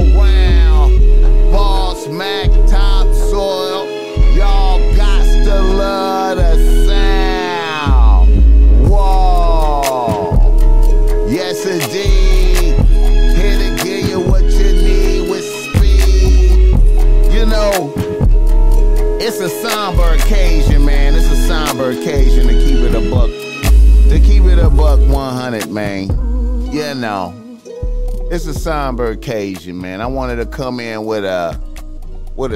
around. Ball Smack Top Soil. Y'all got to love the sound. Whoa. Yes, indeed. Here to give you what you need with speed. You know, it's a somber occasion, man. It's a somber occasion to keep it a buck. To keep it a buck 100, man. You know. It's a somber occasion, man. I wanted to come in with a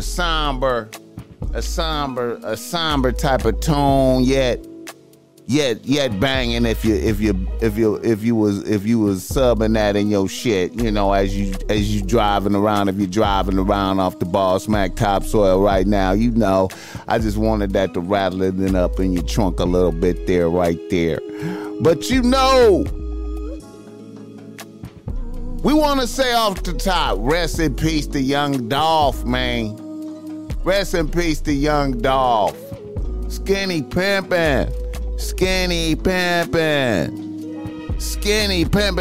somber type of tone, yet banging. If you was subbing that in your shit, you know, as you driving around, if you're driving around off the Ball Smack Topsoil right now, you know, I just wanted that to rattle it up in your trunk a little bit there, right there. But you know. We want to say off the top, rest in peace to Young Dolph, man. Rest in peace to Young Dolph. Skinny pimpin'.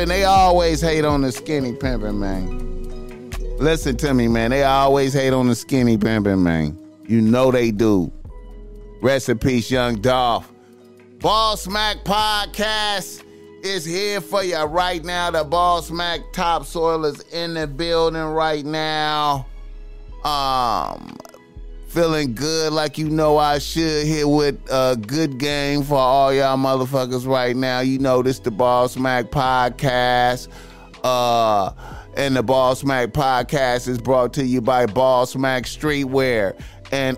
They always hate on the skinny pimpin', man. Listen to me, man. They always hate on the skinny pimpin', man. You know they do. Rest in peace, Young Dolph. Ball Smack Podcast. It's here for you right now. The Ball Smack Topsoil is in the building right now. Feeling good like you know I should, here with a good game for all y'all motherfuckers right now. You know this the Ball Smack Podcast. And the Ball Smack Podcast is brought to you by Ball Smack Streetwear. And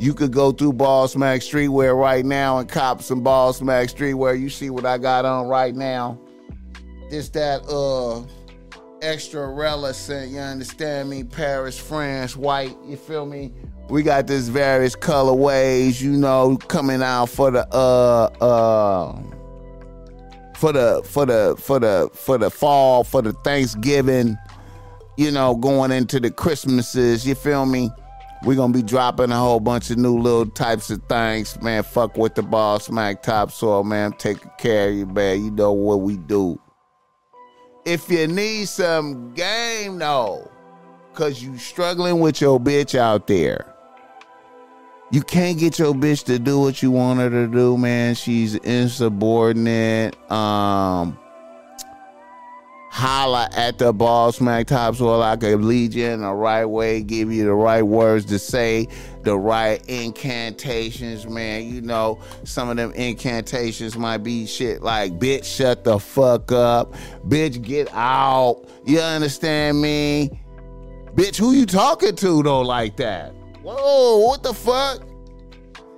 you could go through Ball Smack Streetwear right now and cop some Ball Smack Streetwear. You see what I got on right now. It's that extra relevant, you understand me? Paris, France, white, you feel me? We got this various colorways, you know, coming out for the fall, for the Thanksgiving, you know, going into the Christmases, you feel me? We're going to be dropping a whole bunch of new little types of things, man. Fuck with the Ball Smack Topsoil, man. Take care of you, man. You know what we do. If you need some game, though, because you struggling with your bitch out there, you can't get your bitch to do what you want her to do, man. She's insubordinate. Holla at the Ball Smack Topsoil. I can lead you in the right way, give you the right words to say, the right incantations, man. You know, some of them incantations might be shit like, bitch, shut the fuck up. Bitch, get out. You understand me? Bitch, who you talking to, though, like that? Whoa, what the fuck?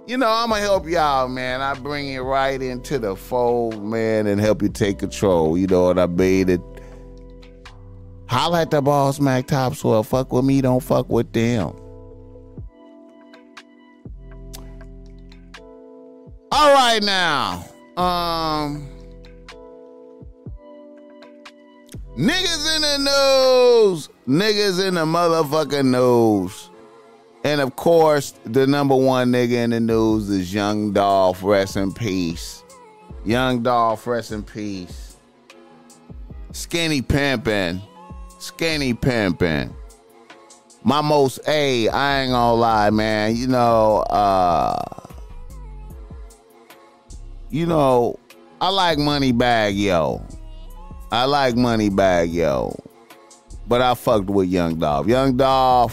You know, I'm going to help y'all, man. I bring it right into the fold, man, and help you take control. You know what I mean? Holla at the Ball Smack Topsoil. Fuck with me, don't fuck with them. All right now. Niggas in the news. Niggas in the motherfucking news. And of course, the number one nigga in the news is Young Dolph. Rest in peace. Young Dolph, rest in peace. Skinny pimpin'. I ain't gonna lie, man. You know, I like Moneybagg Yo. But I fucked with Young Dolph. You know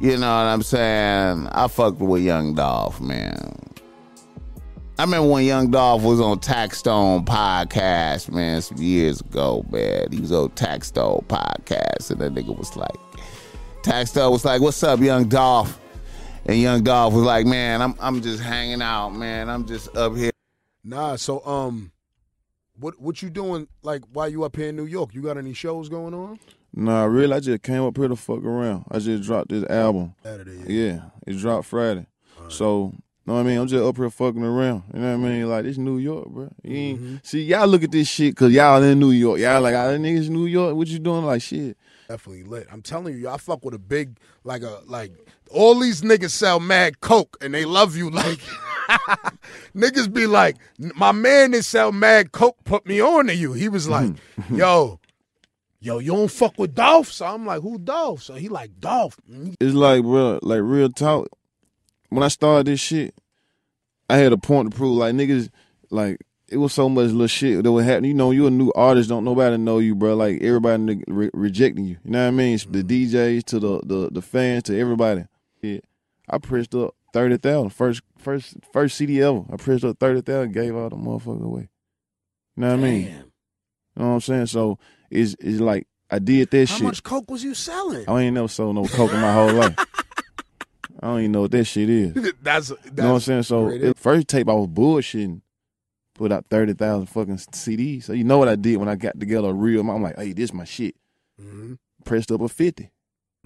what I'm saying? I fucked with Young Dolph, man. I remember when Young Dolph was on Tax Stone Podcast, man, some years ago, man. He was on Tax Stone Podcast, and that nigga was like, Tax Stone was like, what's up, Young Dolph? And Young Dolph was like, man, I'm just hanging out, man. I'm just up here. Nah, so what you doing, like, while you up here in New York? You got any shows going on? Nah, really, I just came up here to fuck around. I just dropped this album. Saturday, yeah. It dropped Friday. Right. So, know what I mean? I'm just up here fucking around. You know what I mean? Like, it's New York, bro. You ain't, see, y'all look at this shit because y'all in New York. Y'all like, all that niggas New York. What you doing? Like, shit. Definitely lit. I'm telling you, I fuck with a big, like all these niggas sell mad coke and they love you like. Niggas be like, my man that sell mad coke put me on to you. He was like, yo. yo, you don't fuck with Dolph? So I'm like, who Dolph? So he like, Dolph. It's like, bro, like real talk. When I started this shit, I had a point to prove. Like, niggas, like, it was so much little shit that would happen. You know, you a new artist, don't nobody know you, bro. Like, everybody rejecting you. You know what I mean? Mm-hmm. The DJs to the fans to everybody. Yeah. I pressed up 30,000. First CD ever. I pressed up 30,000, gave all the motherfuckers away. You know what I mean? You know what I'm saying? So it's like I did that shit. How much coke was you selling? I ain't never sold no coke in my whole life. I don't even know what that shit is. That's you know what I'm saying? So the first tape I was bullshitting, put out 30,000 fucking CDs. So you know what I did when I got together a real? I'm like, hey, this my shit. Mm-hmm. Pressed up a 50.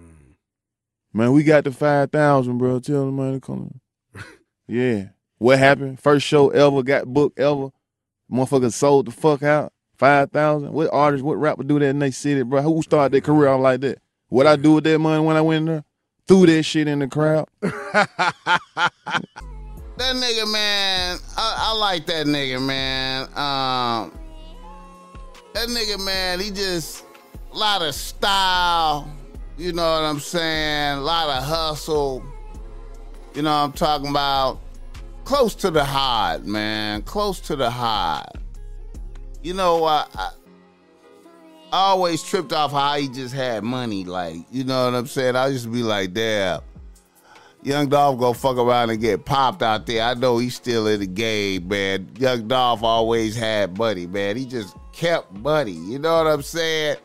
Mm-hmm. Man, we got the 5,000, bro. Tell the money to come. Yeah. What happened? First show ever, got booked ever. Motherfuckers sold the fuck out. 5,000. What artist, what rapper do that in their city, bro? Who started their career out like that? What I do with that money when I went there? Threw that shit in the crowd. That nigga, man, I like that nigga, man. That nigga, man, he just, a lot of style, you know what I'm saying? A lot of hustle, you know what I'm talking about? Close to the hard, man, close to the hard. You know, I always tripped off how he just had money, like, you know what I'm saying? I used to be like, damn, Young Dolph go fuck around and get popped out there. I know he's still in the game, man. Young Dolph always had money, man. He just kept money, you know what I'm saying?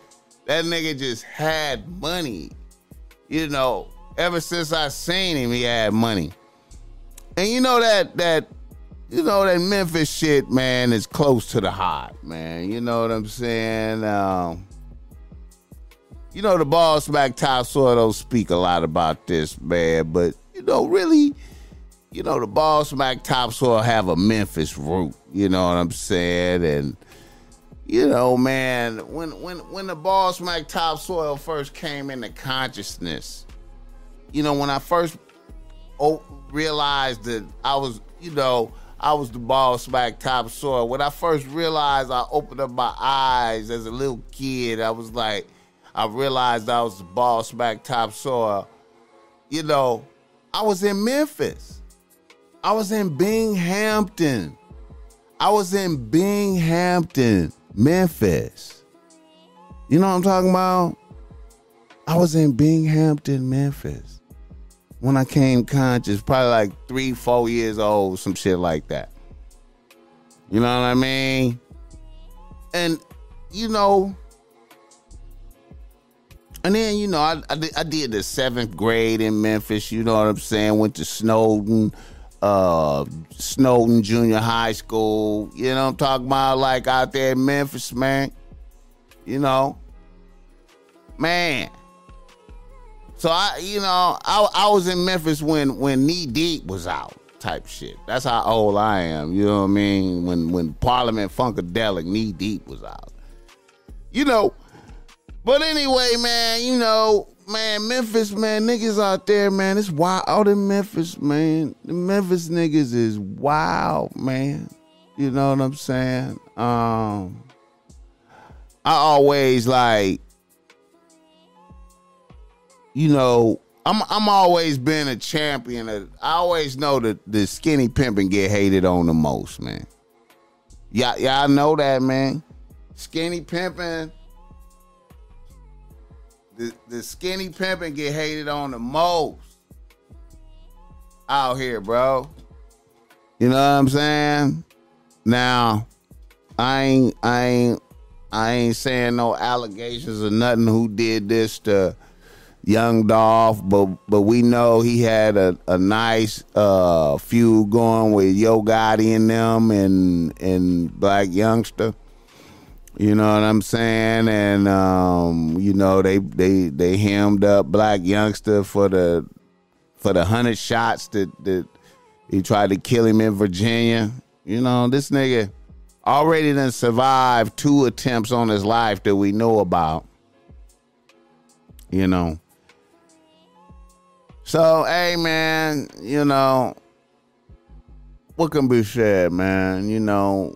That nigga just had money. You know, ever since I seen him, he had money. And you know that Memphis shit, man, is close to the heart, man. You know what I'm saying? You know, the Ball Smack Top Soil don't speak a lot about this, man. But, you know, really, you know, the Ball Smack Top Soil have a Memphis root. You know what I'm saying? And, you know, man, when the Ball Smack Top Soil first came into consciousness, you know, when I first realized that I was, you know, I was the Ball Smack Top Soil. When I first realized, I opened up my eyes as a little kid. I was like, I realized I was the Ball Smack Top Soil. You know, I was in Memphis. I was in Binghampton. Memphis. You know what I'm talking about? I was in Binghampton, Memphis. When I came conscious, probably like 3-4 years old, some shit like that. You know what I mean? And, you know, and then, you know, I did the 7th grade in Memphis, you know what I'm saying? Went to Snowden Junior High School, you know what I'm talking about? Like out there in Memphis, man, you know, man. So I was in Memphis when Knee Deep was out, type shit. That's how old I am, you know what I mean? When Parliament Funkadelic, Knee Deep was out. You know, but anyway, man, you know, man, Memphis, man, niggas out there, man, it's wild out in Memphis, man. The Memphis niggas is wild, man. You know what I'm saying? I always like, you know, I'm always been a champion. I always know that the skinny pimping get hated on the most, man. Y'all know that, man. Skinny pimping, the skinny pimping get hated on the most out here, bro. You know what I'm saying? Now, I ain't saying no allegations or nothing who did this to Young Dolph, but we know he had a nice feud going with Yo Gotti and them and Black Youngsta. You know what I'm saying? And you know, they hemmed up Black Youngsta for the 100 shots that he tried to kill him in Virginia. You know, this nigga already done survived 2 attempts on his life that we know about. You know. So, hey, man, you know, what can be said, man? You know,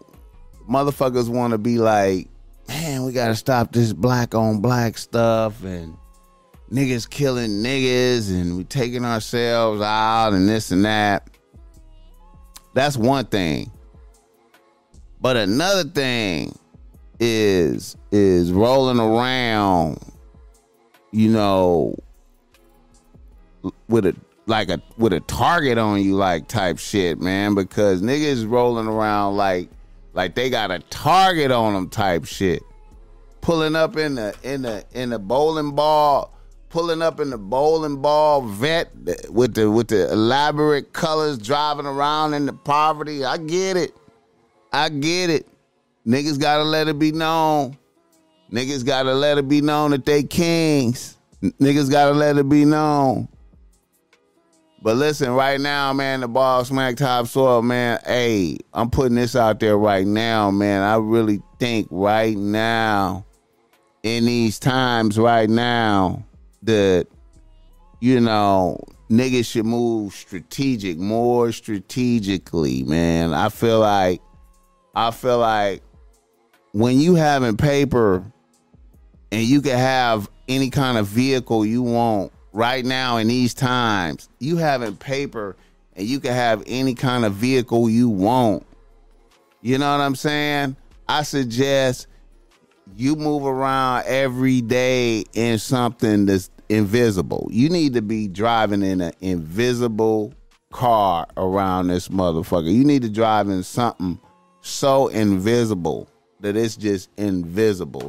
motherfuckers want to be like, man, we gotta stop this black on black stuff and niggas killing niggas and we taking ourselves out and this and that. That's one thing. But another thing is rolling around, you know, with a target on you, like, type shit, man, because niggas rolling around like they got a target on them type shit. Pulling up in the bowling ball, vet with the elaborate colors, driving around in the poverty. I get it. Niggas gotta let it be known. Niggas gotta let it be known that they kings. Niggas gotta let it be known. But listen, right now, man, the Ball Smack Top Soil, man, hey, I'm putting this out there right now, man. I really think right now, in these times right now, that, you know, niggas should move more strategically, man. I feel like when you having paper and you can have any kind of vehicle you want, right now in these times, you having paper and you can have any kind of vehicle you want. You know what I'm saying? I suggest you move around every day in something that's invisible. You need to be driving in an invisible car around this motherfucker. You need to drive in something so invisible that it's just invisible,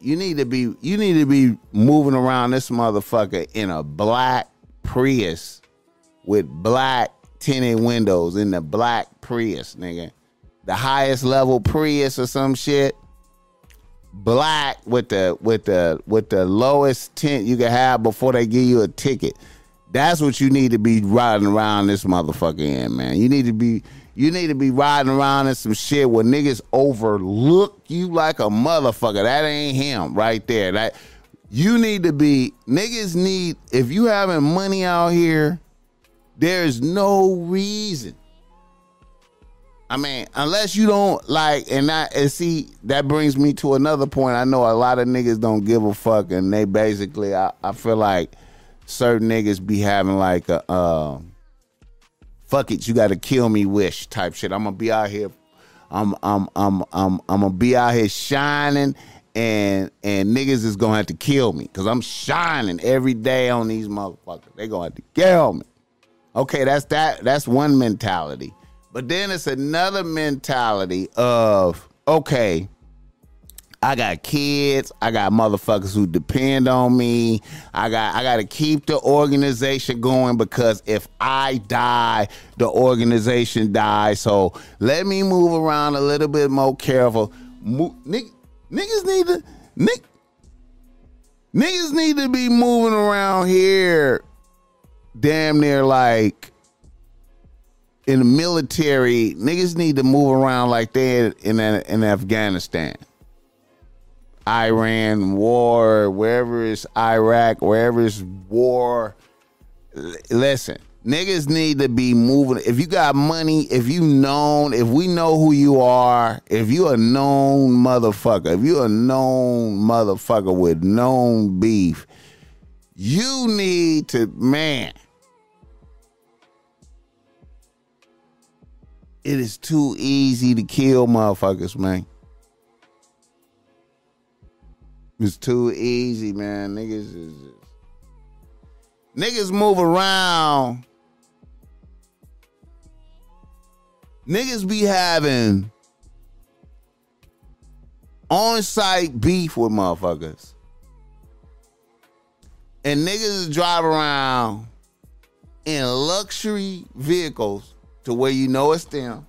you need to be moving around this motherfucker in a black Prius with black tinted windows in the black Prius, nigga. The highest level Prius or some shit. Black with the lowest tint you can have before they give you a ticket. That's what you need to be riding around this motherfucker in, man. You need to be riding around in some shit where niggas overlook you like a motherfucker. That ain't him right there. That you need to be, niggas need, if you having money out here, there's no reason. I mean, unless you don't like, and see, that brings me to another point. I know a lot of niggas don't give a fuck, and they basically, I feel like certain niggas be having like a, fuck it, you gotta kill me wish type shit. I'm gonna be out here, I'm gonna be out here shining, and niggas is gonna have to kill me because I'm shining every day on these motherfuckers. They gonna have to kill me. Okay, that's one mentality. But then it's another mentality of, okay, I got kids, I got motherfuckers who depend on me. I gotta keep the organization going because if I die, the organization dies. So let me move around a little bit more careful. Niggas need to be moving around here damn near like in the military. Niggas need to move around like they're in Afghanistan, Iran war, wherever it's Iraq, wherever it's war. Listen, niggas need to be moving. If you got money, if we know who you are, if you a known motherfucker, with known beef, you need to, man, it is too easy to kill motherfuckers, man. It's too easy, man. Niggas move around. Niggas be having on-site beef with motherfuckers. And niggas drive around in luxury vehicles to where you know it's them.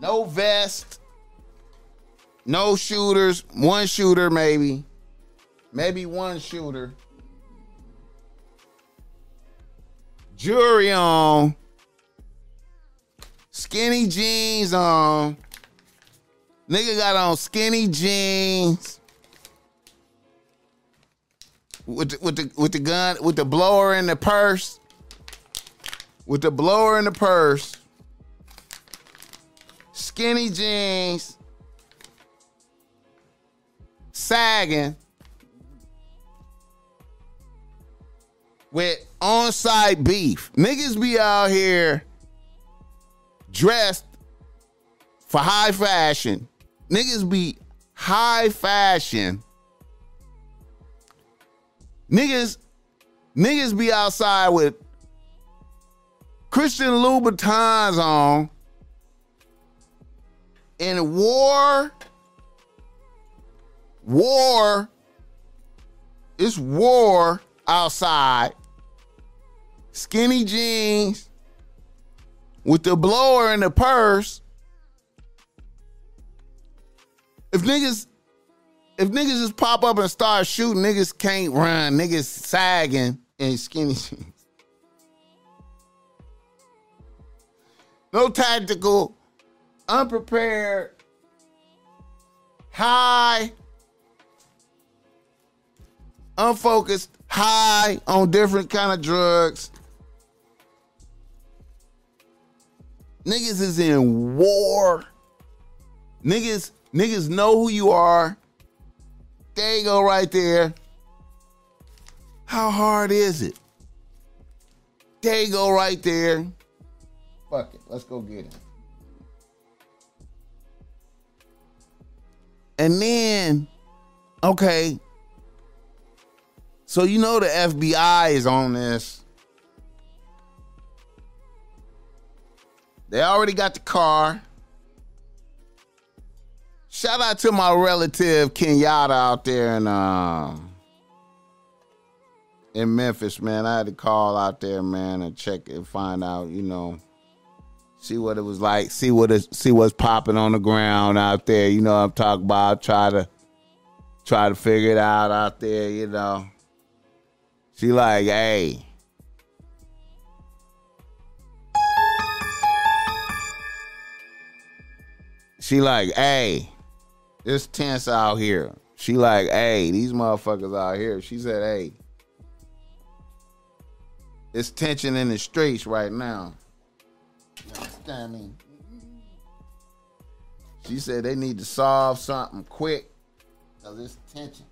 No vest. No shooters, one shooter maybe. Maybe one shooter. Jewelry on. Skinny jeans on. Nigga got on skinny jeans. With the gun, with the blower in the purse. skinny jeans, sagging, with on-site beef. Niggas be out here dressed for high fashion. Niggas be high fashion. Niggas be outside with Christian Louboutins on and war. It's war outside. Skinny jeans with the blower in the purse. If niggas just pop up and start shooting, niggas can't run. Niggas sagging in skinny jeans. No tactical, unprepared, high, unfocused, high on different kind of drugs. Niggas is in war. Niggas know who you are. There you go right there. How hard is it? There you go right there. Fuck it. Let's go get him. And then, okay. So you know the FBI is on this. They already got the car. Shout out to my relative Kenyatta out there in Memphis, man. I had to call out there, man, and check and find out, you know, see what it was like, see what's popping on the ground out there. You know what I'm talking about? Try to figure it out there, you know. She like, hey. She like, hey. It's tense out here. She like, hey, these motherfuckers out here. She said, hey, it's tension in the streets right now. She said they need to solve something quick because it's tension.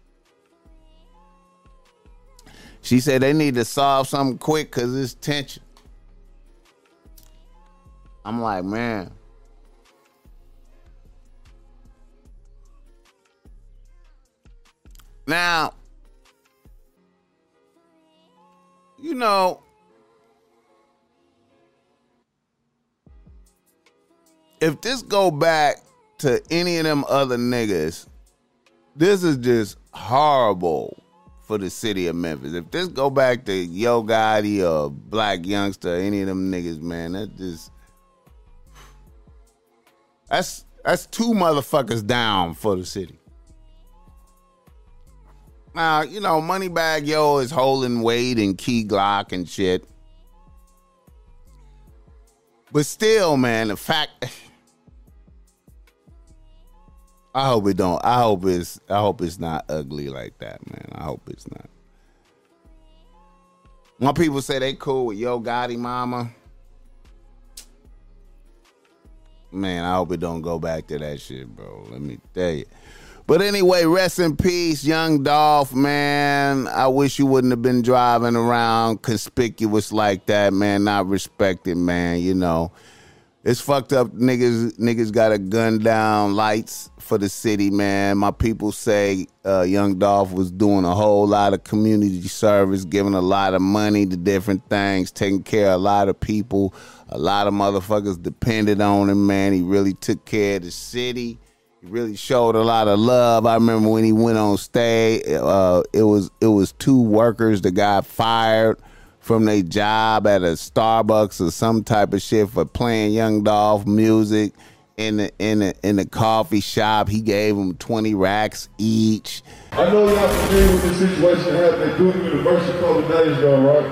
She said they need to solve something quick because it's tension. I'm like, man. Now, you know, if this go back to any of them other niggas, this is just horrible for the city of Memphis. If this go back to Yo Gotti or Black Youngsta, any of them niggas, man, that's two motherfuckers down for the city. Now, you know, Moneybagg Yo is holding weight and Key Glock and shit. But still, man, the fact I hope it's not ugly like that, man. I hope it's not. My people say they cool with Yo Gotti mama. Man, I hope it don't go back to that shit, bro. Let me tell you. But anyway, rest in peace, Young Dolph, man. I wish you wouldn't have been driving around conspicuous like that, man. Not respected, man, you know. It's fucked up. Niggas got to gun down lights for the city, man. My people say Young Dolph was doing a whole lot of community service, giving a lot of money to different things, taking care of a lot of people. A lot of motherfuckers depended on him, man. He really took care of the city. Really showed a lot of love. I remember when he went on stage, it was two workers that got fired from their job at a Starbucks or some type of shit for playing Young Dolph music in the coffee shop. He gave them 20 racks each. I know y'all familiar with the situation that happened at Duke University a couple days ago, right?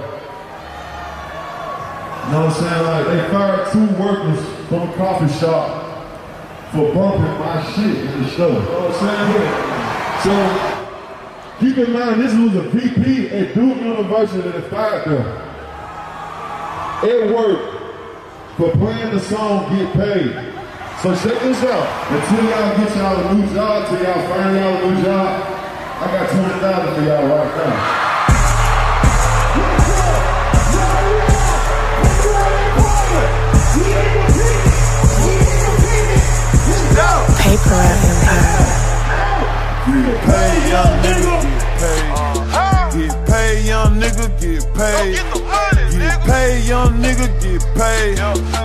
You know what I'm saying? Like, they fired two workers from a coffee shop for bumping my shit in the show. You know what I'm saying? So, keep in mind, this was a VP at Duke University that fired them. It worked for playing the song Get Paid. So check this out. Until y'all get y'all a new job, till y'all find y'all a new job, I got $20,000 for y'all right now. Paper empire. Get paid, young nigga. Get paid, young nigga. Get paid. Get paid, young nigga. Get paid.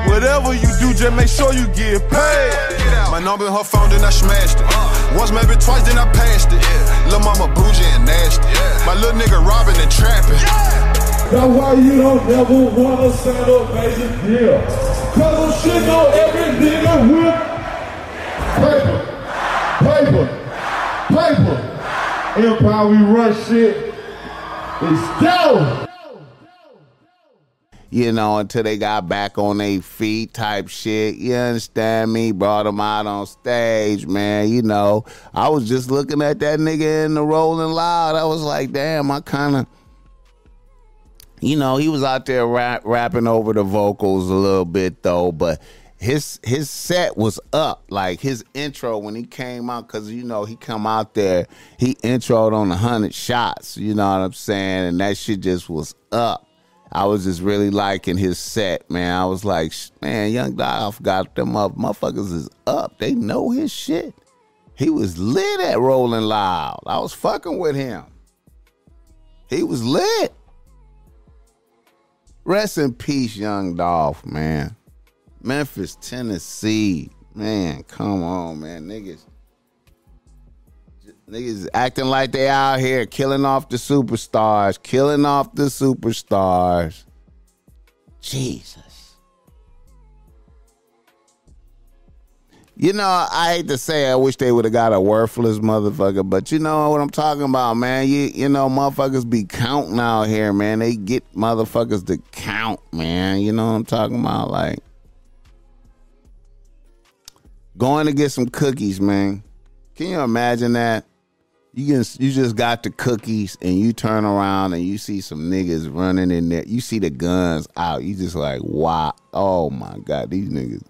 Whatever you do, just make sure you get paid. My number in her phone, then I smashed it. Once, maybe twice, then I passed it. Lil' mama bougie and nasty. My little nigga robbing and trapping. That's why you don't never wanna sign up, basic deal. Cause shit on every nigga with. Paper, paper, paper. Empire, we run shit. It's dope. You know, until they got back on their feet type shit. You understand me? Brought them out on stage, man. You know, I was just looking at that nigga in the Rolling Loud. I was like, damn, I kind of, you know, he was out there rapping over the vocals a little bit, though, but his set was up, like his intro when he came out, because, you know, he come out there, he introed on 100 shots, you know what I'm saying, and that shit just was up. I was just really liking his set, man. I was like, man, Young Dolph got them up, motherfuckers is up, they know his shit. He was lit at Rolling Loud. I was fucking with him. He was lit. Rest in peace, Young Dolph, man. Memphis, Tennessee. Man, come on, man. Niggas acting like they out here killing off the superstars. Killing off the superstars. Jesus. You know, I hate to say I wish they would have got a worthless motherfucker, but you know what I'm talking about, man. You know, motherfuckers be counting out here, man. They get motherfuckers to count, man. You know what I'm talking about? Like, going to get some cookies, man. Can you imagine that? You just got the cookies and you turn around and you see some niggas running in there. You see the guns out. You just like, wow. Oh, my God. These niggas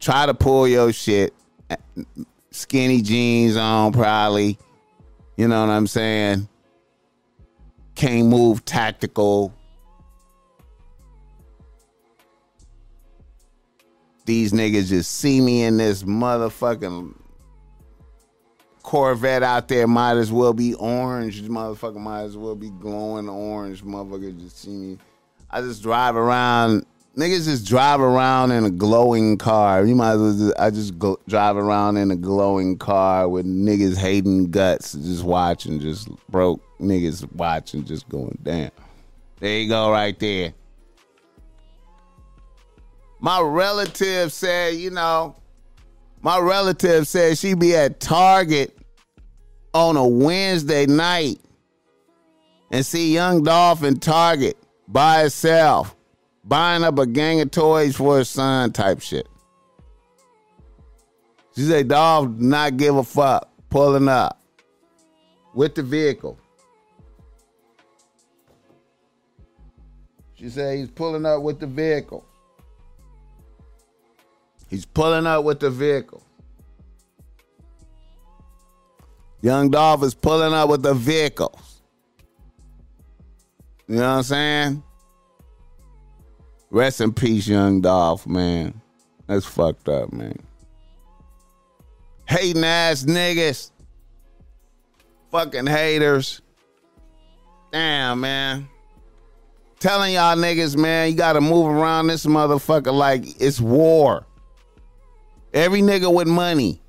try to pull your shit. Skinny jeans on, probably. You know what I'm saying? Can't move tactical. These niggas just see me in this motherfucking Corvette out there. Might as well be orange. Motherfucker might as well be glowing orange. Motherfucker just see me. I just drive around. Niggas just drive around in a glowing car. You might as well just, drive around in a glowing car with niggas hating guts. Just watching. Just broke niggas watching. Just going, damn. There you go right there. My relative said she be at Target on a Wednesday night and see Young Dolph in Target by herself, buying up a gang of toys for her son type shit. She said Dolph not give a fuck, pulling up with the vehicle. She said he's pulling up with the vehicle. He's pulling up with the vehicle. Young Dolph is pulling up with the vehicles. You know what I'm saying? Rest in peace, Young Dolph, man. That's fucked up, man. Hating ass niggas. Fucking haters. Damn, man. Telling y'all niggas, man, you gotta move around this motherfucker like it's war. Every nigga with money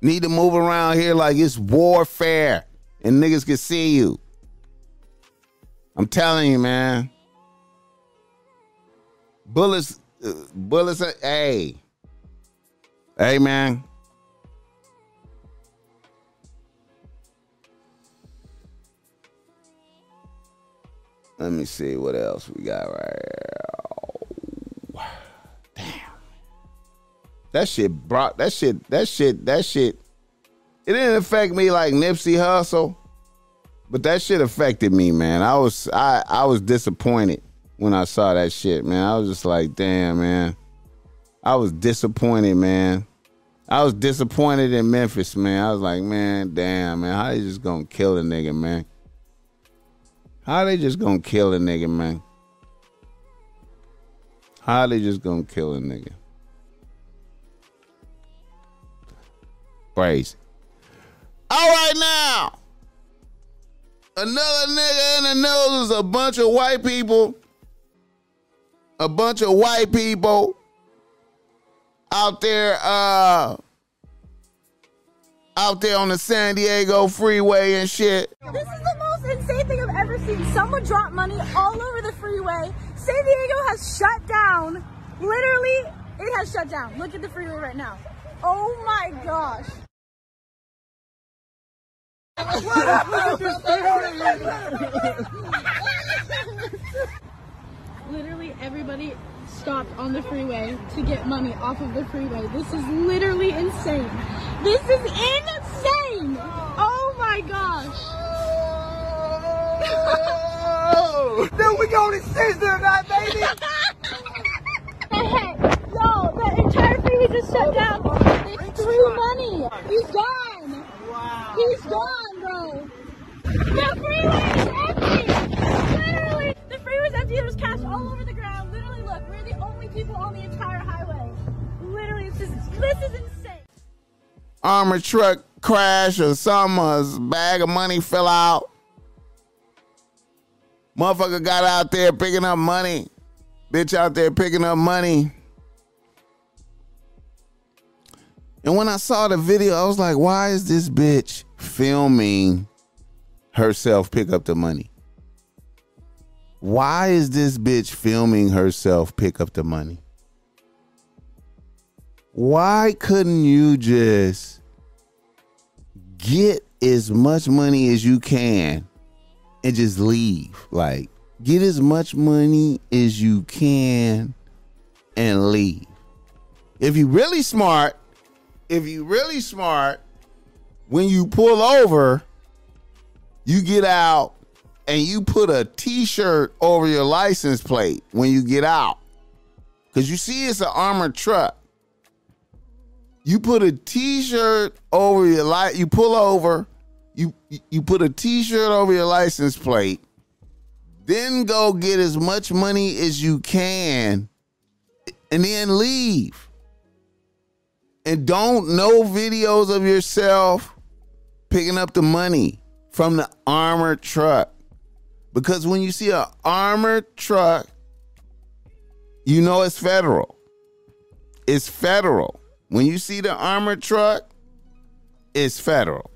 need to move around here like it's warfare and niggas can see you. I'm telling you, man. Bullets, hey. Hey, man. Let me see what else we got right here. Oh, damn. That shit, it didn't affect me like Nipsey Hussle, but that shit affected me, man. I was disappointed when I saw that shit, man. I was just like, damn, man. I was disappointed, man. I was disappointed in Memphis, man. I was like, man, damn, man. How they just gonna kill a nigga, man? How they just gonna kill a nigga? Crazy. All right now. Another nigga in the news is a bunch of white people out there on the San Diego freeway and shit. This is the most insane thing I've ever seen. Someone dropped money all over the freeway. San Diego has shut down. Literally, it has shut down. Look at the freeway right now. Oh my gosh. Literally everybody stopped on the freeway to get money off of the freeway. This is literally insane. This is insane. Oh my gosh. Then we go to Caesar's tonight, baby. Hey, yo, the entire freeway just shut down. It's free money. He's gone. Wow. He's gone, bro. The freeway is empty. Literally. The freeway's empty. There was cash all over the ground. Literally, look, we're the only people on the entire highway. Literally, this is insane. Armored truck crash or something, a bag of money fell out. Motherfucker got out there picking up money. Bitch out there picking up money. And when I saw the video, I was like, why is this bitch filming herself pick up the money? Why is this bitch filming herself pick up the money? Why couldn't you just get as much money as you can and just leave? Like, get as much money as you can and leave. If you really smart, when you pull over, you get out and you put a T-shirt over your license plate when you get out. Because you see it's an armored truck. You put a T-shirt over your license. You pull over. You put a T-shirt over your license plate. Then go get as much money as you can and then leave. And don't no videos of yourself picking up the money from the armored truck. Because when you see an armored truck, you know it's federal. It's federal. When you see the armored truck, it's federal.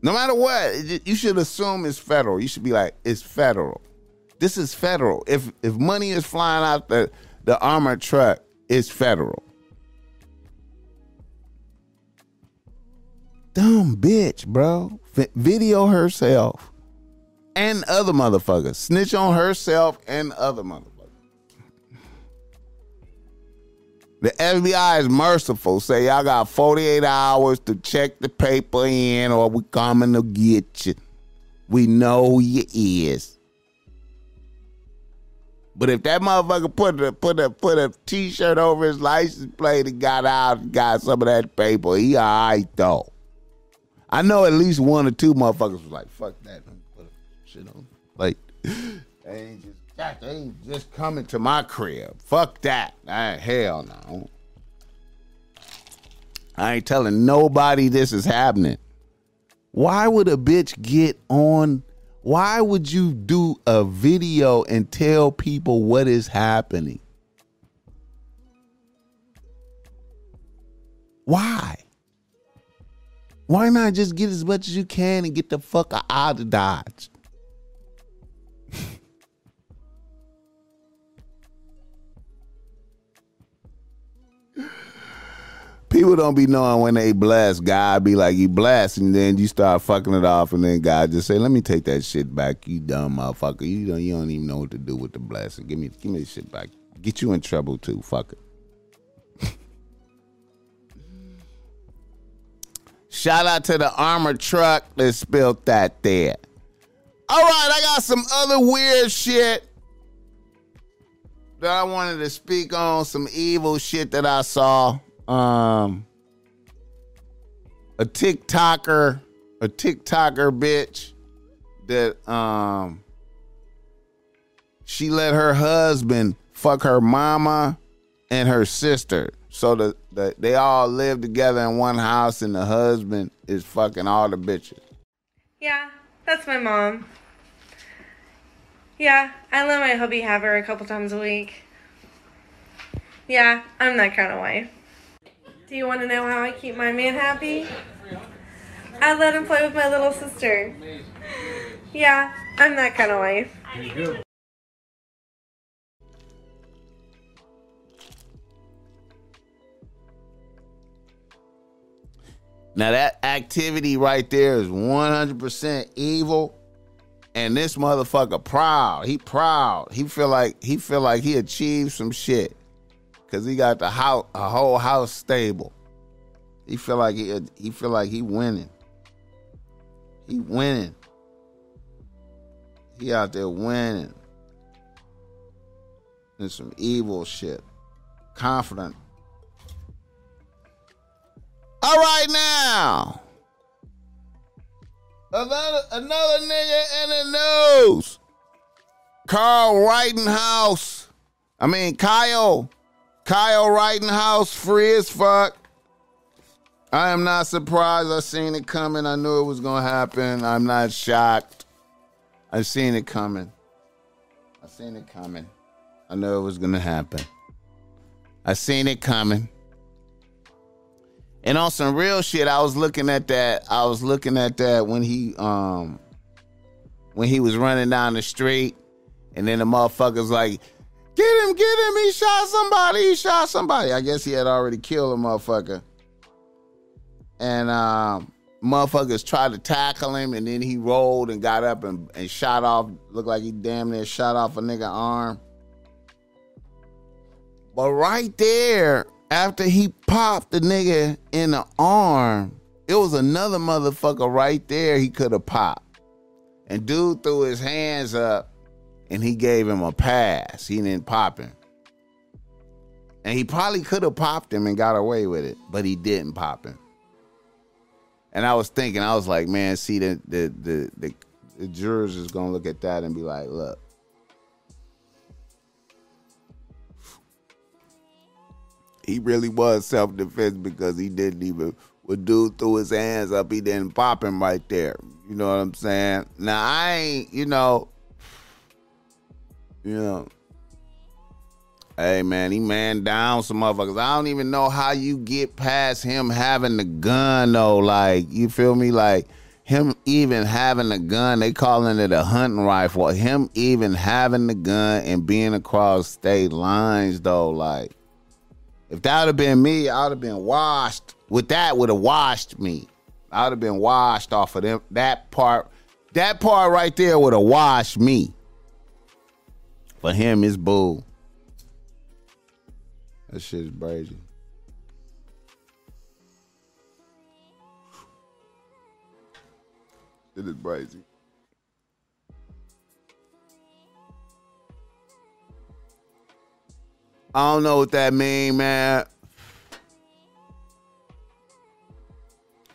No matter what, you should assume it's federal. You should be like, it's federal. This is federal. If money is flying out the armored truck, it's federal. Dumb bitch, bro. Video herself. And other motherfuckers. Snitch on herself and other motherfuckers. The FBI is merciful. Say y'all got 48 hours to check the paper in or we coming to get you. We know who you is. But if that motherfucker put a T-shirt over his license plate and got out and got some of that paper, he all right though. I know at least one or two motherfuckers was like, fuck that. You know, like they ain't just coming to my crib. Fuck that. Hell no. I ain't telling nobody this is happening. Why would a bitch get on? Why would you do a video and tell people what is happening? Why? Why not just get as much as you can and get the fuck out of Dodge? People don't be knowing when they blast. God be like, you blast, and then you start fucking it off, and then God just say, let me take that shit back, you dumb motherfucker. You don't even know what to do with the blessing. Give me this shit back. Get you in trouble too, fucker. Shout out to the armored truck that spilled that there. All right, I got some other weird shit that I wanted to speak on, some evil shit that I saw. a TikToker bitch that she let her husband fuck her mama and her sister. So they all live together in one house and the husband is fucking all the bitches. Yeah, that's my mom. Yeah, I let my hubby have her a couple times a week. Yeah, I'm that kind of wife. Do you want to know how I keep my man happy? I let him play with my little sister. Yeah, I'm that kind of wife. Now that activity right there is 100% evil. And this motherfucker proud. He proud. He feel like he achieved some shit. Cause he got the house, a whole house stable. He feel like he winning. He winning. He out there winning. And some evil shit. Confident. All right now. Another nigga in the news. Kyle Rittenhouse, free as fuck. I am not surprised. I seen it coming. I knew it was going to happen. I'm not shocked. I seen it coming. I knew it was going to happen. I seen it coming. And on some real shit, I was looking at that when he was running down the street, and then the motherfucker's like, get him, he shot somebody. I guess he had already killed a motherfucker. And motherfuckers tried to tackle him, and then he rolled and got up and shot off, looked like he damn near shot off a nigga arm. But right there, after he popped the nigga in the arm, it was another motherfucker right there he could have popped. And dude threw his hands up and he gave him a pass. He didn't pop him. And he probably could have popped him and got away with it, but he didn't pop him. And I was thinking, I was like, man, see, the jurors is going to look at that and be like, look. He really was self-defense because he didn't even, when dude threw his hands up, he didn't pop him right there. You know what I'm saying? Now, I ain't, you know. Hey, man, he man down some motherfuckers. I don't even know how you get past him having the gun, though. Like, you feel me? Like, him even having the gun, they calling it a hunting rifle. Him even having the gun and being across state lines, though, like. If that would have been me, I would have been washed. With that would have washed me. I would have been washed off of them. That part right there would have washed me. For him, it's bull. That shit is crazy. It is crazy. I don't know what that mean, man.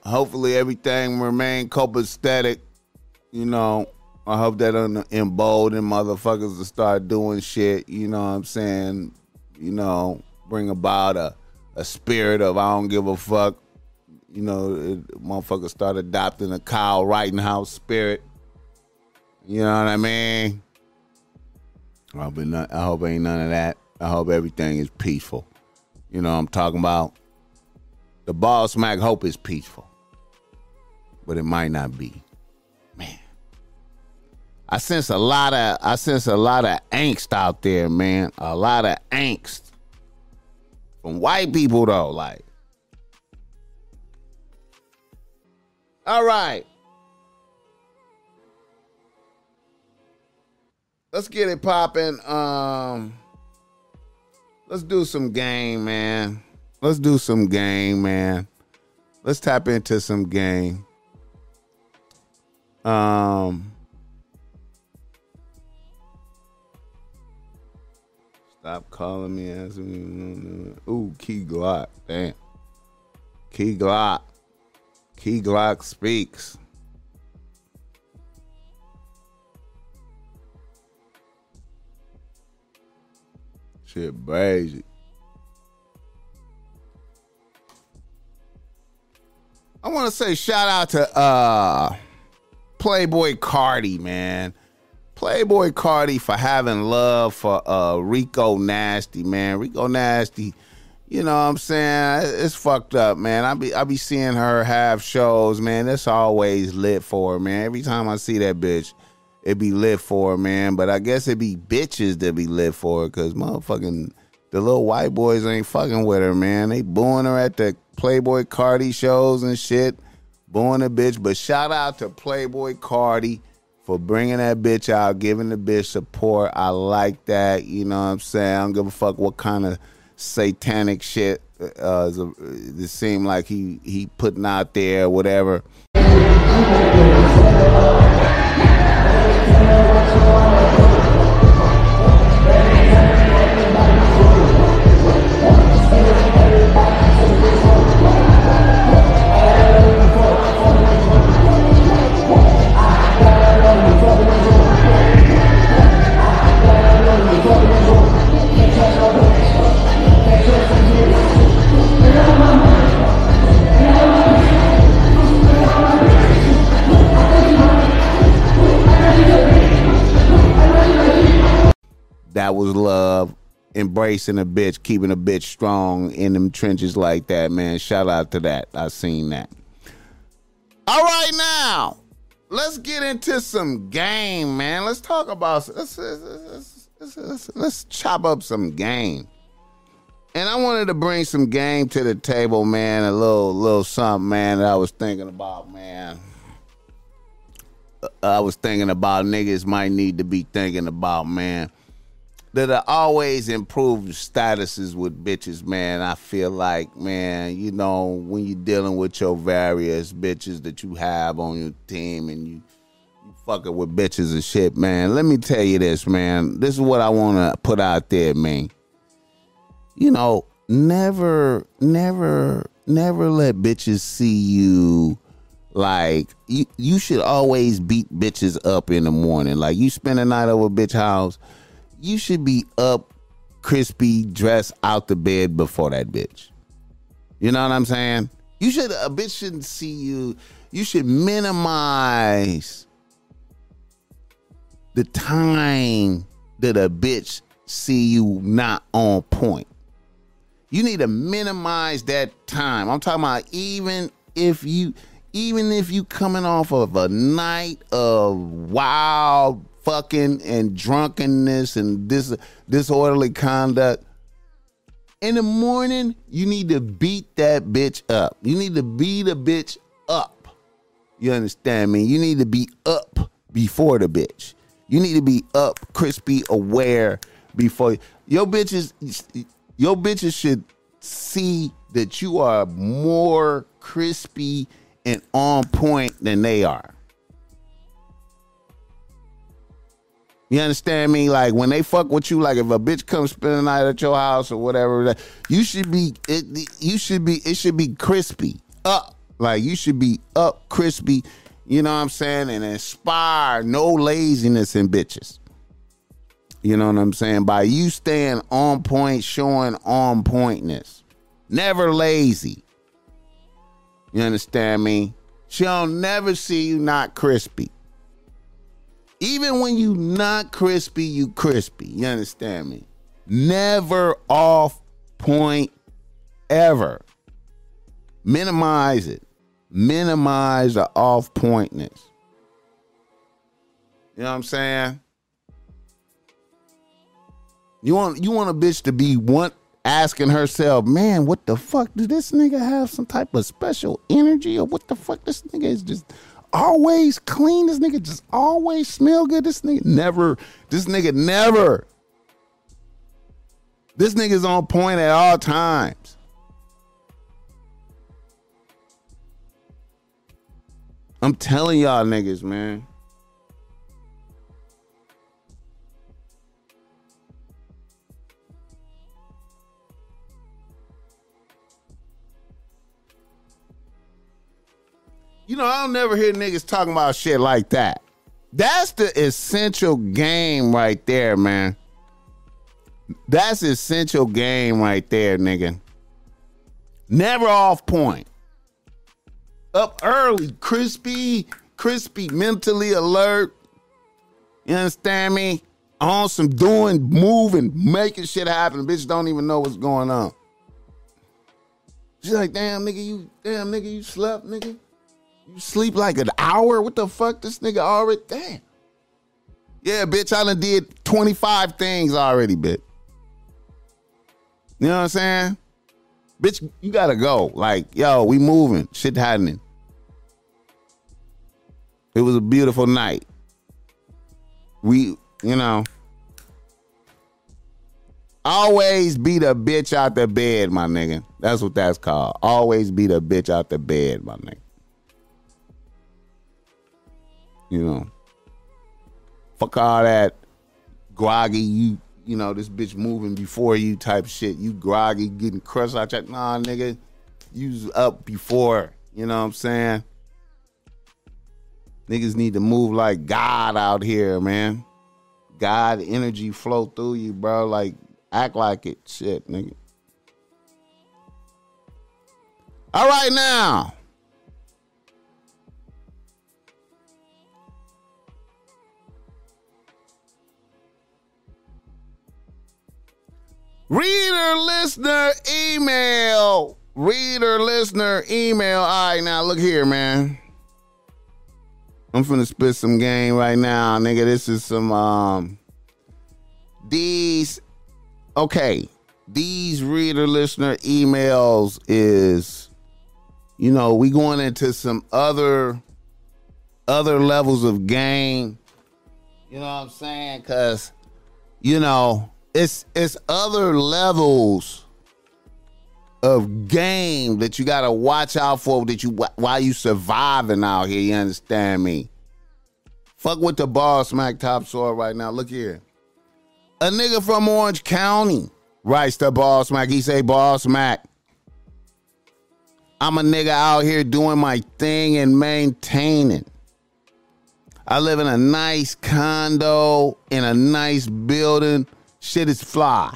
Hopefully everything remain copacetic. You know, I hope that embolden motherfuckers to start doing shit. You know what I'm saying? You know, bring about a spirit of I don't give a fuck. You know, motherfuckers start adopting a Kyle Rittenhouse spirit. You know what I mean? I hope ain't none of that. I hope everything is peaceful. You know what I'm talking about? The Ball Smack hope is peaceful. But it might not be. Man. I sense a lot of angst out there, man. A lot of angst. From white people though, like. All right. Let's get it popping. Let's do some game, man. Let's tap into some game. Stop calling me. Ooh, Key Glock. Damn. Key Glock. Key Glock speaks. Shit, basic. I want to say shout out to Playboi Carti, man. Playboi Carti for having love for Rico Nasty, man. Rico Nasty, you know what I'm saying? It's fucked up, man. I be seeing her have shows, man. That's always lit for her, man. Every time I see that bitch, it be lit for her, man. But I guess it be bitches that be lit for her, because motherfucking the little white boys ain't fucking with her, man. They booing her at the Playboi Carti shows and shit. Booing the bitch. But shout out to Playboi Carti for bringing that bitch out, giving the bitch support. I like that, you know what I'm saying? I don't give a fuck what kind of satanic shit it seemed like he putting out there, whatever. That was love, embracing a bitch, keeping a bitch strong in them trenches like that, man. Shout out to that. I seen that. All right, now let's get into some game, man. Let's talk about let's chop up some game. And I wanted to bring some game to the table, man. A little something, man, that I was thinking about, man. I was thinking about niggas might need to be thinking about, man. That I always improve statuses with bitches, man. I feel like, man, you know, when you're dealing with your various bitches that you have on your team and you fucking with bitches and shit, man. Let me tell you this, man. This is what I want to put out there, man. You know, never let bitches see you. Like, you should always beat bitches up in the morning. Like, you spend a night over a bitch house, you should be up, crispy, dressed out the bed before that bitch. You know what I'm saying? You should, a bitch shouldn't see you. You should minimize the time that a bitch see you not on point. You need to minimize that time. I'm talking about even if you coming off of a night of wild fucking and drunkenness and disorderly conduct. In the morning, you need to beat that bitch up. You need to beat a bitch up. You understand me? You need to be up before the bitch. You need to be up, crispy, aware before your bitches should see that you are more crispy and on point than they are. You understand me? Like, when they fuck with you, like if a bitch comes spend the night at your house or whatever, it should be crispy up. Like, you should be up, crispy, you know what I'm saying? And inspire no laziness in bitches. You know what I'm saying? By you staying on point, showing on pointness. Never lazy. You understand me? She'll never see you not crispy. Even when you not crispy, you crispy. You understand me? Never off point ever. Minimize it. Minimize the off pointness. You know what I'm saying? You want a bitch to be one asking herself, man, what the fuck? Does this nigga have some type of special energy? Or what the fuck? This nigga is just always clean. This nigga just always smell good. This nigga never. This nigga's on point at all times. I'm telling y'all niggas, man. You know, I'll never hear niggas talking about shit like that. That's the essential game right there, man. That's essential game right there, nigga. Never off point. Up early, crispy, mentally alert. You understand me? On some doing, moving, making shit happen. Bitch don't even know what's going on. She's like, damn nigga, you slept, nigga. You sleep like an hour? What the fuck? This nigga already, damn. Yeah, bitch, I done did 25 things already, bitch. You know what I'm saying? Bitch, you gotta go. Like, yo, we moving. Shit happening. It was a beautiful night. We, you know. Always beat a bitch out the bed, my nigga. That's what that's called. Always beat a bitch out the bed, my nigga. You know. Fuck all that groggy, you know, this bitch moving before you type shit. You groggy, getting crushed out your... Nah, nigga, you was up before. You know what I'm saying? Niggas need to move like God out here, man. God energy flow through you, bro. Like, act like it. Shit, nigga. All right, now. Reader, listener, email. All right, now, look here, man. I'm finna spit some game right now, nigga. This is some, these reader, listener emails is, you know, we going into some other levels of game. You know what I'm saying? Because, you know, It's other levels of game that you gotta watch out for while you surviving out here. You understand me? Fuck with the Ball Smack Top Sword right now. Look here, a nigga from Orange County writes to Ball Smack. He say, Ball Smack, I'm a nigga out here doing my thing and maintaining. I live in a nice condo in a nice building. Shit is fly.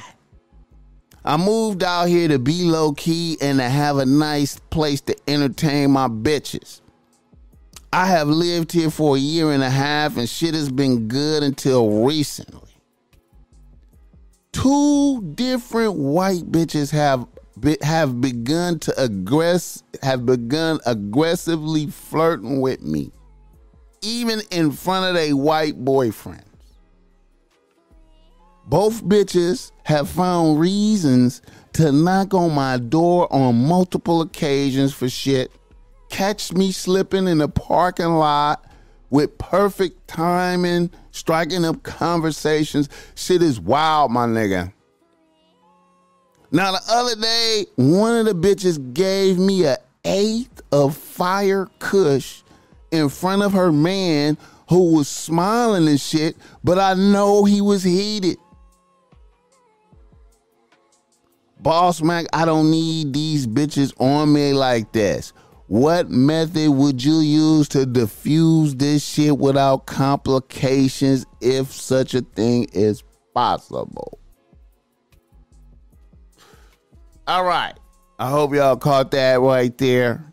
I moved out here to be low-key and to have a nice place to entertain my bitches. I have lived here for a year and a half, and shit has been good until recently. 2 different white bitches have begun aggressively flirting with me, even in front of their white boyfriend. Both bitches have found reasons to knock on my door on multiple occasions for shit, catch me slipping in the parking lot with perfect timing, striking up conversations. Shit is wild, my nigga. Now, the other day, one of the bitches gave me an 1/8 of fire kush in front of her man who was smiling and shit, but I know he was heated. Ball Smack, I don't need these bitches on me like this. What method would you use to defuse this shit without complications, if such a thing is possible? All right. I hope y'all caught that right there.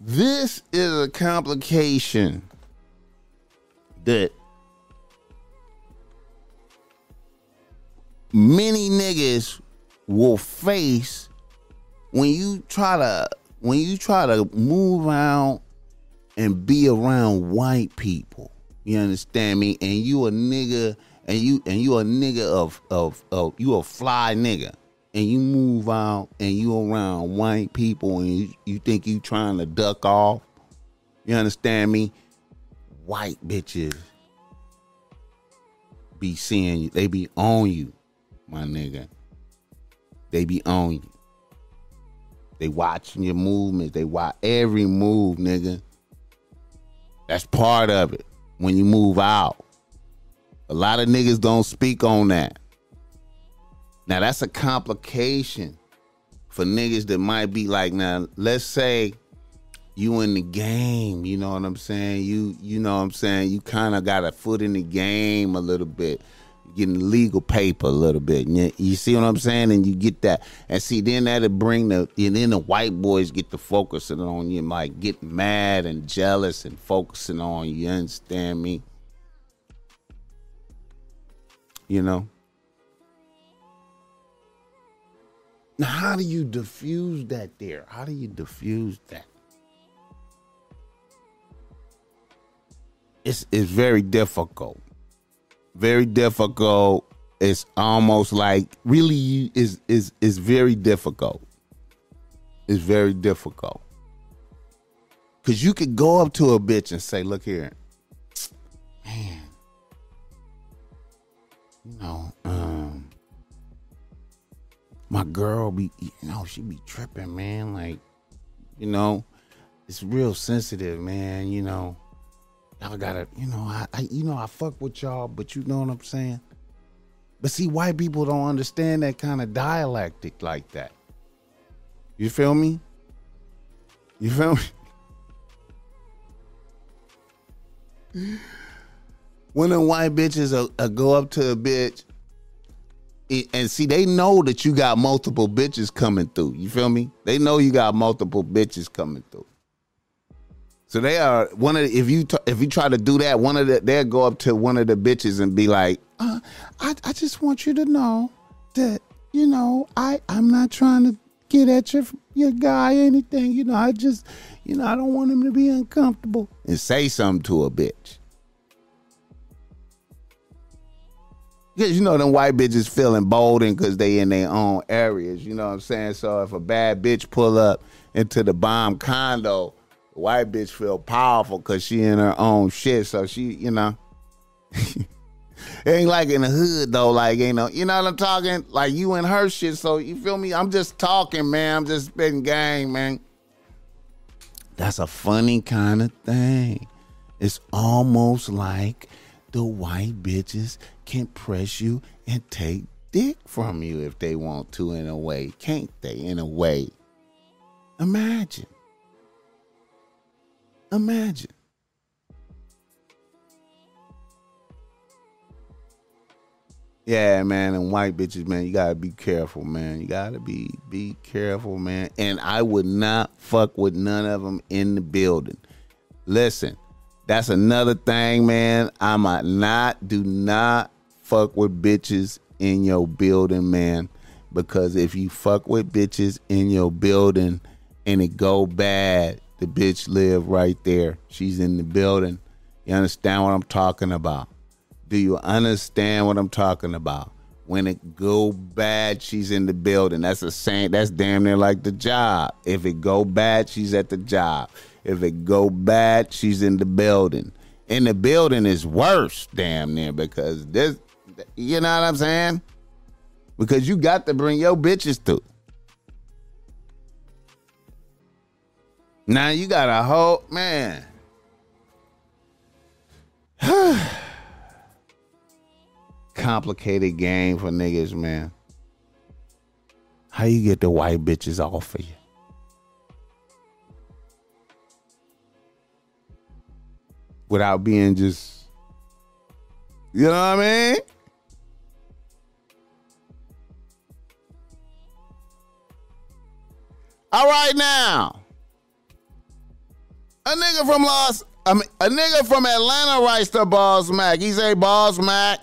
This is a complication that many niggas will face when you try to move out and be around white people. You understand me? And you a nigga, and you a nigga of you a fly nigga, and you move out and you around white people, and you think you trying to duck off. You understand me? White bitches be seeing you. They be on you. My nigga, they be on you. They watching your movements. They watch every move, nigga. That's part of it when you move out. A lot of niggas don't speak on that. Now, that's a complication for niggas that might be like, now, let's say you in the game, you know what I'm saying? You know what I'm saying? You kind of got a foot in the game a little bit, getting legal paper a little bit. You see what I'm saying? And you get that. And see, then that'll bring the, and then the white boys get to focusing on you, like getting mad and jealous and focusing on you. You understand me? You know? Now, how do you diffuse that there? How do you diffuse that? It's very difficult. Very difficult. It's almost like, really, is very difficult. It's very difficult. Because you could go up to a bitch and say, look here, man, you know, my girl be, you know, she be tripping, man. Like, you know, it's real sensitive, man. You know, y'all gotta, you know, I fuck with y'all, but you know what I'm saying? But see, white people don't understand that kind of dialectic like that. You feel me? You feel me? When the white bitches go up to a bitch, and see, they know that you got multiple bitches coming through. You feel me? They know you got multiple bitches coming through. So they are one of the, if you try to do that, they'll go up to one of the bitches and be like, I just want you to know that, you know, I'm not trying to get at your guy or anything. You know, I just, you know, I don't want him to be uncomfortable. And say something to a bitch. Because, you know, them white bitches feel emboldened because they in their own areas. You know what I'm saying? So if a bad bitch pull up into the bomb condo, the white bitch feel powerful because she in her own shit. So she, you know. It ain't like in the hood, though. Like, you know, what I'm talking? Like, you in her shit. So, you feel me? I'm just talking, man. I'm just spitting game, man. That's a funny kind of thing. It's almost like the white bitches can press you and take dick from you if they want to, in a way. Can't they? In a way. Imagine. Yeah, man, and white bitches, man, you gotta be careful, man. You gotta be careful, man. And I would not fuck with none of them in the building. Listen, that's another thing, man. Do not fuck with bitches in your building, man. Because if you fuck with bitches in your building and it go bad, the bitch live right there. She's in the building. You understand what I'm talking about? Do you understand what I'm talking about? When it go bad, she's in the building. That's a saying. That's damn near like the job. If it go bad, she's at the job. If it go bad, she's in the building. In the building is worse, damn near, because this, you know what I'm saying? Because you got to bring your bitches through. Now you got a whole, man. Complicated game for niggas, man. How you get the white bitches off of you? Without being just, you know what I mean? All right, now, a nigga from Atlanta writes to Ball Smack. He say, Ball Smack,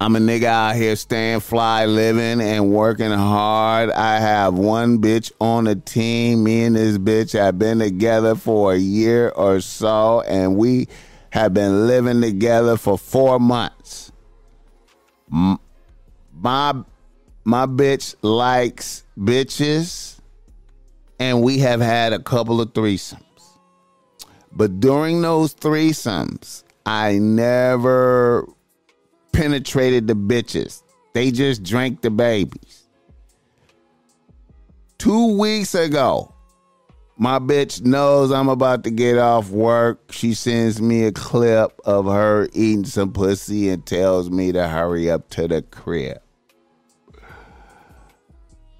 I'm a nigga out here staying fly, living and working hard. I have one bitch on the team. Me and this bitch have been together for a year or so, and we have been living together for 4 months. My bitch likes bitches, and we have had a couple of threesomes. But during those threesomes, I never penetrated the bitches. They just drank the babies. 2 weeks ago, my bitch knows I'm about to get off work. She sends me a clip of her eating some pussy and tells me to hurry up to the crib.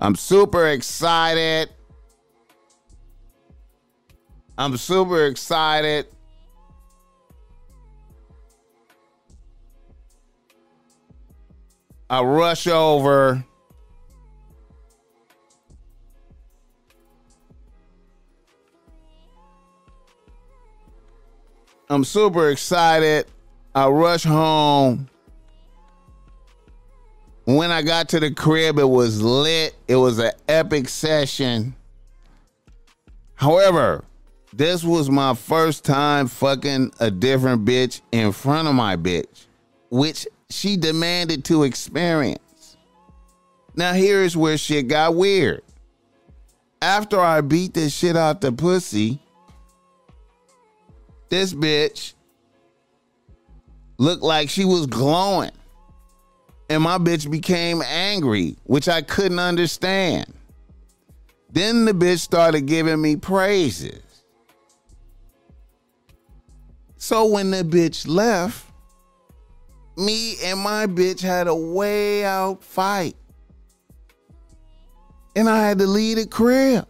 I'm super excited. I'm super excited. I rush over. I'm super excited. I rush home. When I got to the crib, it was lit. It was an epic session. However, this was my first time fucking a different bitch in front of my bitch, which she demanded to experience. Now here's where shit got weird. After I beat this shit out the pussy, this bitch looked like she was glowing. And my bitch became angry, which I couldn't understand. Then the bitch started giving me praises. So when the bitch left, me and my bitch had a way out fight. And I had to leave the crib.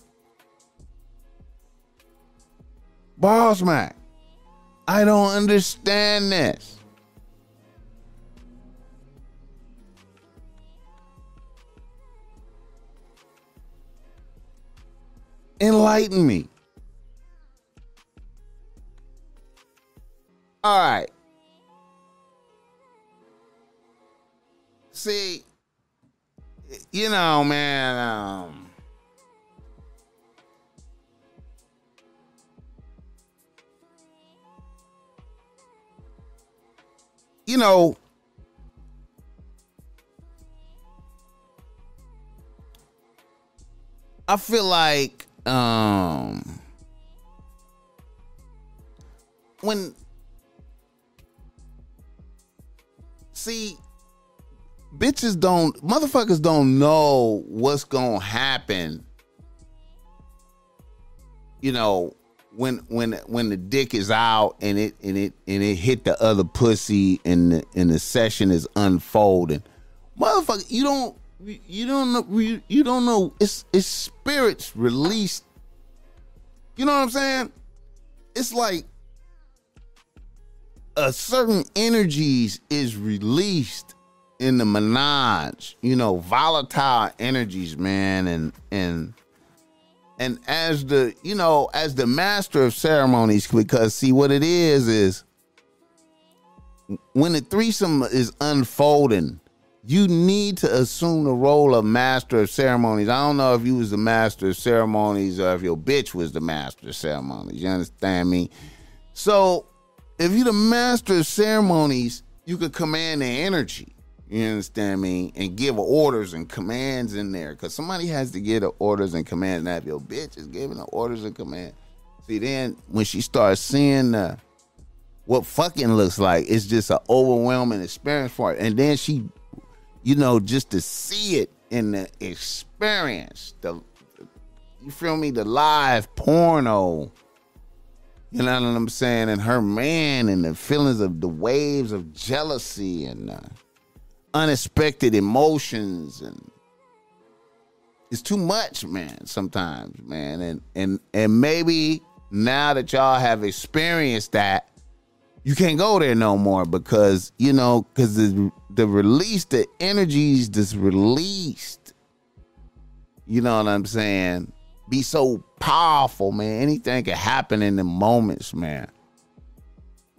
Ball Smack, I don't understand this. Enlighten me. All right. See, you know, man, you know, I feel like when see bitches don't motherfuckers don't know what's gonna happen, you know, when the dick is out and it hit the other pussy and the session is unfolding. Motherfucker, you don't know it's spirits released. You know what I'm saying? It's like a certain energies is released in the menage, you know, volatile energies, man, and as the, you know, as the master of ceremonies, because see what it is when the threesome is unfolding, you need to assume the role of master of ceremonies. I don't know if you was the master of ceremonies or if your bitch was the master of ceremonies. You understand me? So if you the master of ceremonies, you could command the energy. You understand me? And give orders and commands in there. Because somebody has to give the orders and commands. Now, if your bitch is giving the orders and commands, see, then when she starts seeing what fucking looks like, it's just an overwhelming experience for her. And then she, you know, just to see it in the experience, you feel me, the live porno, you know what I'm saying, and her man and the feelings of the waves of jealousy and unexpected emotions, and it's too much, man, sometimes, man, and maybe now that y'all have experienced that, you can't go there no more because, you know, because the release, the energies that's released, you know what I'm saying, be so powerful, man. Anything can happen in the moments, man.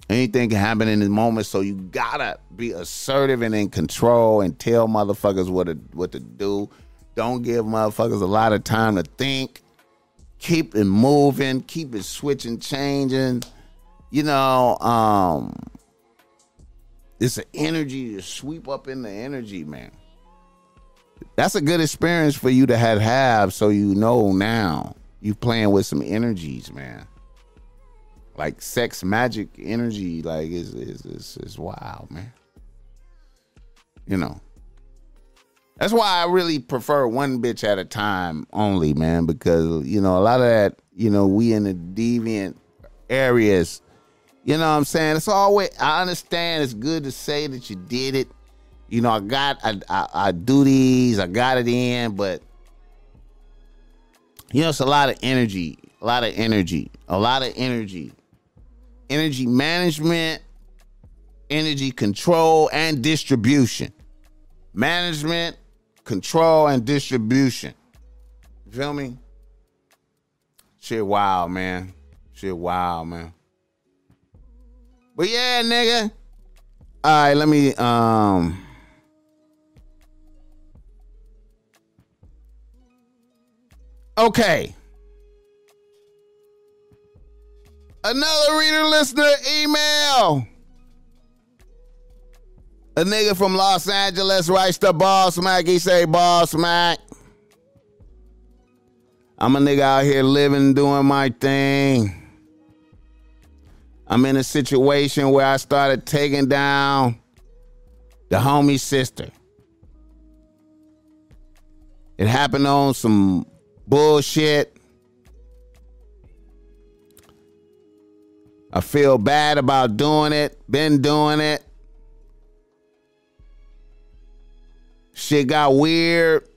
Anything can happen in the moments, so you gotta be assertive and in control and tell motherfuckers what to do. Don't give motherfuckers a lot of time to think. Keep it moving. Keep it switching, changing. You know, it's an energy to sweep up in the energy, man. That's a good experience for you to have so you know now you playing with some energies, man. Like sex magic energy, like is wild, man. You know. That's why I really prefer one bitch at a time only, man, because, you know, a lot of that, you know, we in the deviant areas. You know what I'm saying? It's always, I understand it's good to say that you did it. You know, I do these, I got it in, but You know, it's a lot of energy, energy management, energy control and distribution. Management, control, and distribution. You feel me? Shit wild, man. Shit wild, man. But yeah, nigga. All right, let me, okay. Another reader listener email. A nigga from Los Angeles writes to Ball Smack. He say, Ball Smack, I'm a nigga out here living, doing my thing. I'm in a situation where I started taking down the homie's sister. It happened on some bullshit. I feel bad about doing it. Been doing it. Shit got weird.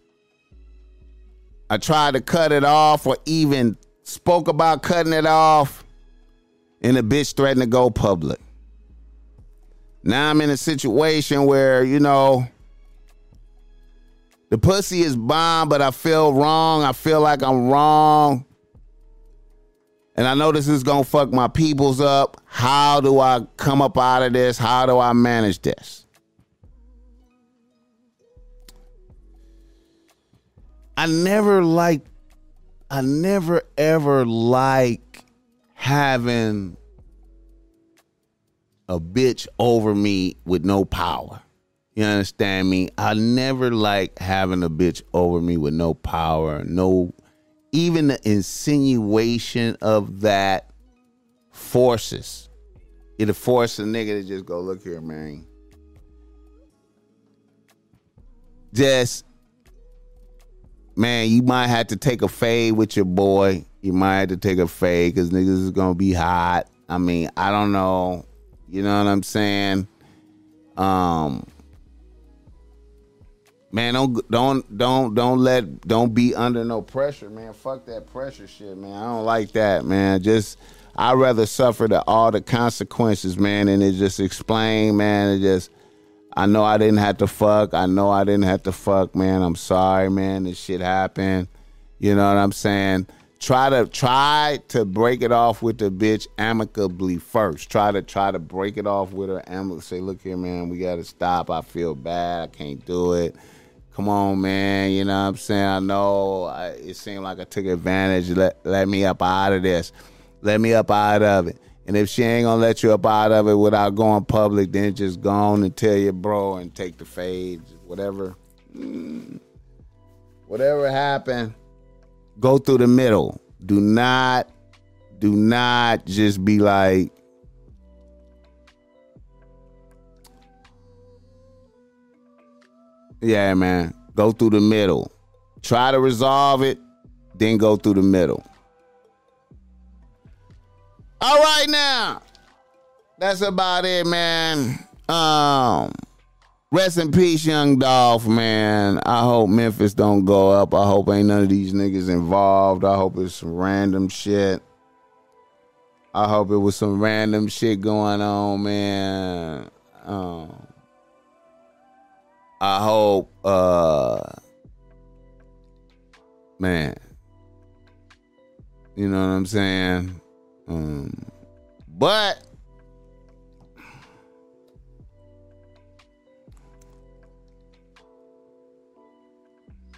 I tried to cut it off or even spoke about cutting it off, and the bitch threatened to go public. Now I'm in a situation where, you know, the pussy is bomb, but I feel wrong. I feel like I'm wrong. And I know this is going to fuck my peoples up. How do I come up out of this? How do I manage this? I never having a bitch over me with no power. You understand me? I never like having a bitch over me with no power, no, even the insinuation of that forces. It'll force a nigga to just go, look here, man. Just, man, you might have to take a fade with your boy. You might have to take a fade because niggas is going to be hot. I mean, I don't know. You know what I'm saying? Man, don't be under no pressure, man. Fuck that pressure shit, man. I don't like that, man. Just, I'd rather suffer all the consequences, man. And it just explained, man. It just, I know I didn't have to fuck. Man. I'm sorry, man. This shit happened. You know what I'm saying? Try to break it off with the bitch amicably first. Try to break it off with her amicably. Say, look here, man, we gotta stop. I feel bad. I can't do it. Come on, man. You know what I'm saying? I know it seemed like I took advantage. Let me up out of this. Let me up out of it. And if she ain't gonna let you up out of it without going public, then just go on and tell your bro and take the fade. Whatever. Whatever happened. Go through the middle. Do not just be like, yeah, man, go through the middle. Try to resolve it, then go through the middle. All right, now. That's about it, man. Rest in peace, Young Dolph, man. I hope Memphis don't go up. I hope ain't none of these niggas involved. I hope it's some random shit. I hope it was some random shit going on, man. I hope, man, you know what I'm saying? But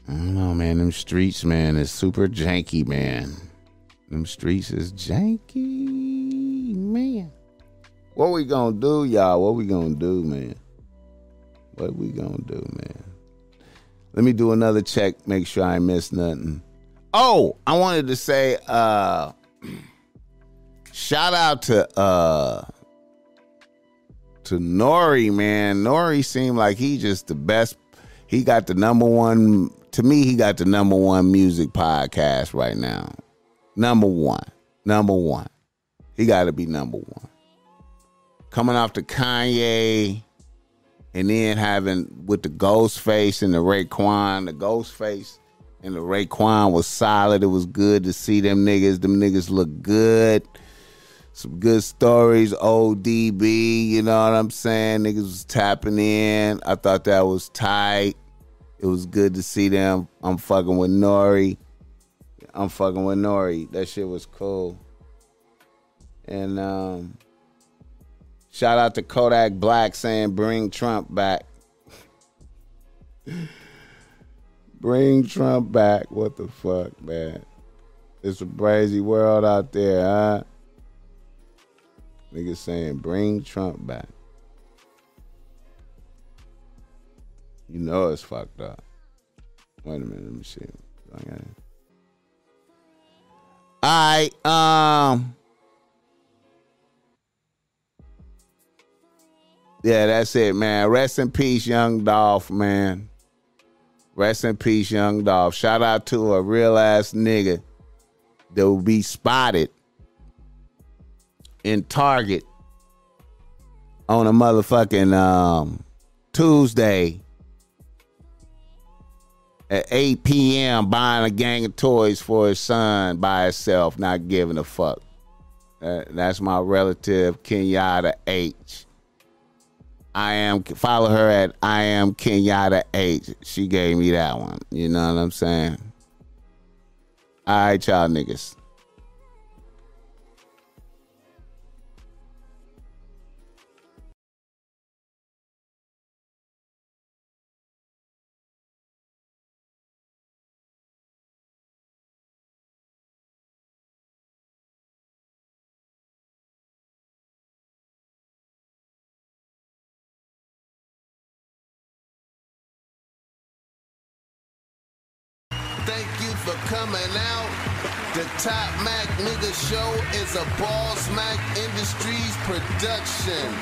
I don't know, man. Them streets, man, is super janky, man. Them streets is janky, man. What we gonna do, y'all? What we gonna do, man? What we gonna do, man? Let me do another check, make sure I ain't miss nothing. Oh, I wanted to say, shout out to Nori, man. Nori seemed like he just the best. He got the number one. To me, he got the number one music podcast right now. Number one. He got to be number one. Coming off the Kanye and then having with the Ghostface and the Raekwon, the Ghostface And the Raekwon was solid. It was good to see them niggas. Them niggas look good. Some good stories. ODB, you know what I'm saying? Niggas was tapping in. I thought that was tight. It was good to see them. I'm fucking with Nori. That shit was cool. And shout out to Kodak Black saying bring Trump back. Bring Trump back. What the fuck, man? It's a crazy world out there, huh? Niggas saying bring Trump back. You know it's fucked up. Wait a minute, let me see. All right, yeah, that's it, man. Rest in peace, Young Dolph, man. Rest in peace, Young Dolph. Shout out to a real-ass nigga that will be spotted in Target on a motherfucking Tuesday at 8 p.m. buying a gang of toys for his son by himself, not giving a fuck. That's my relative, Kenyatta H. Follow her at I am Kenyatta H. She gave me that one. You know what I'm saying? All right, y'all niggas. Coming out, the Top Mac Nigga Show is a Ball Smack Industries production.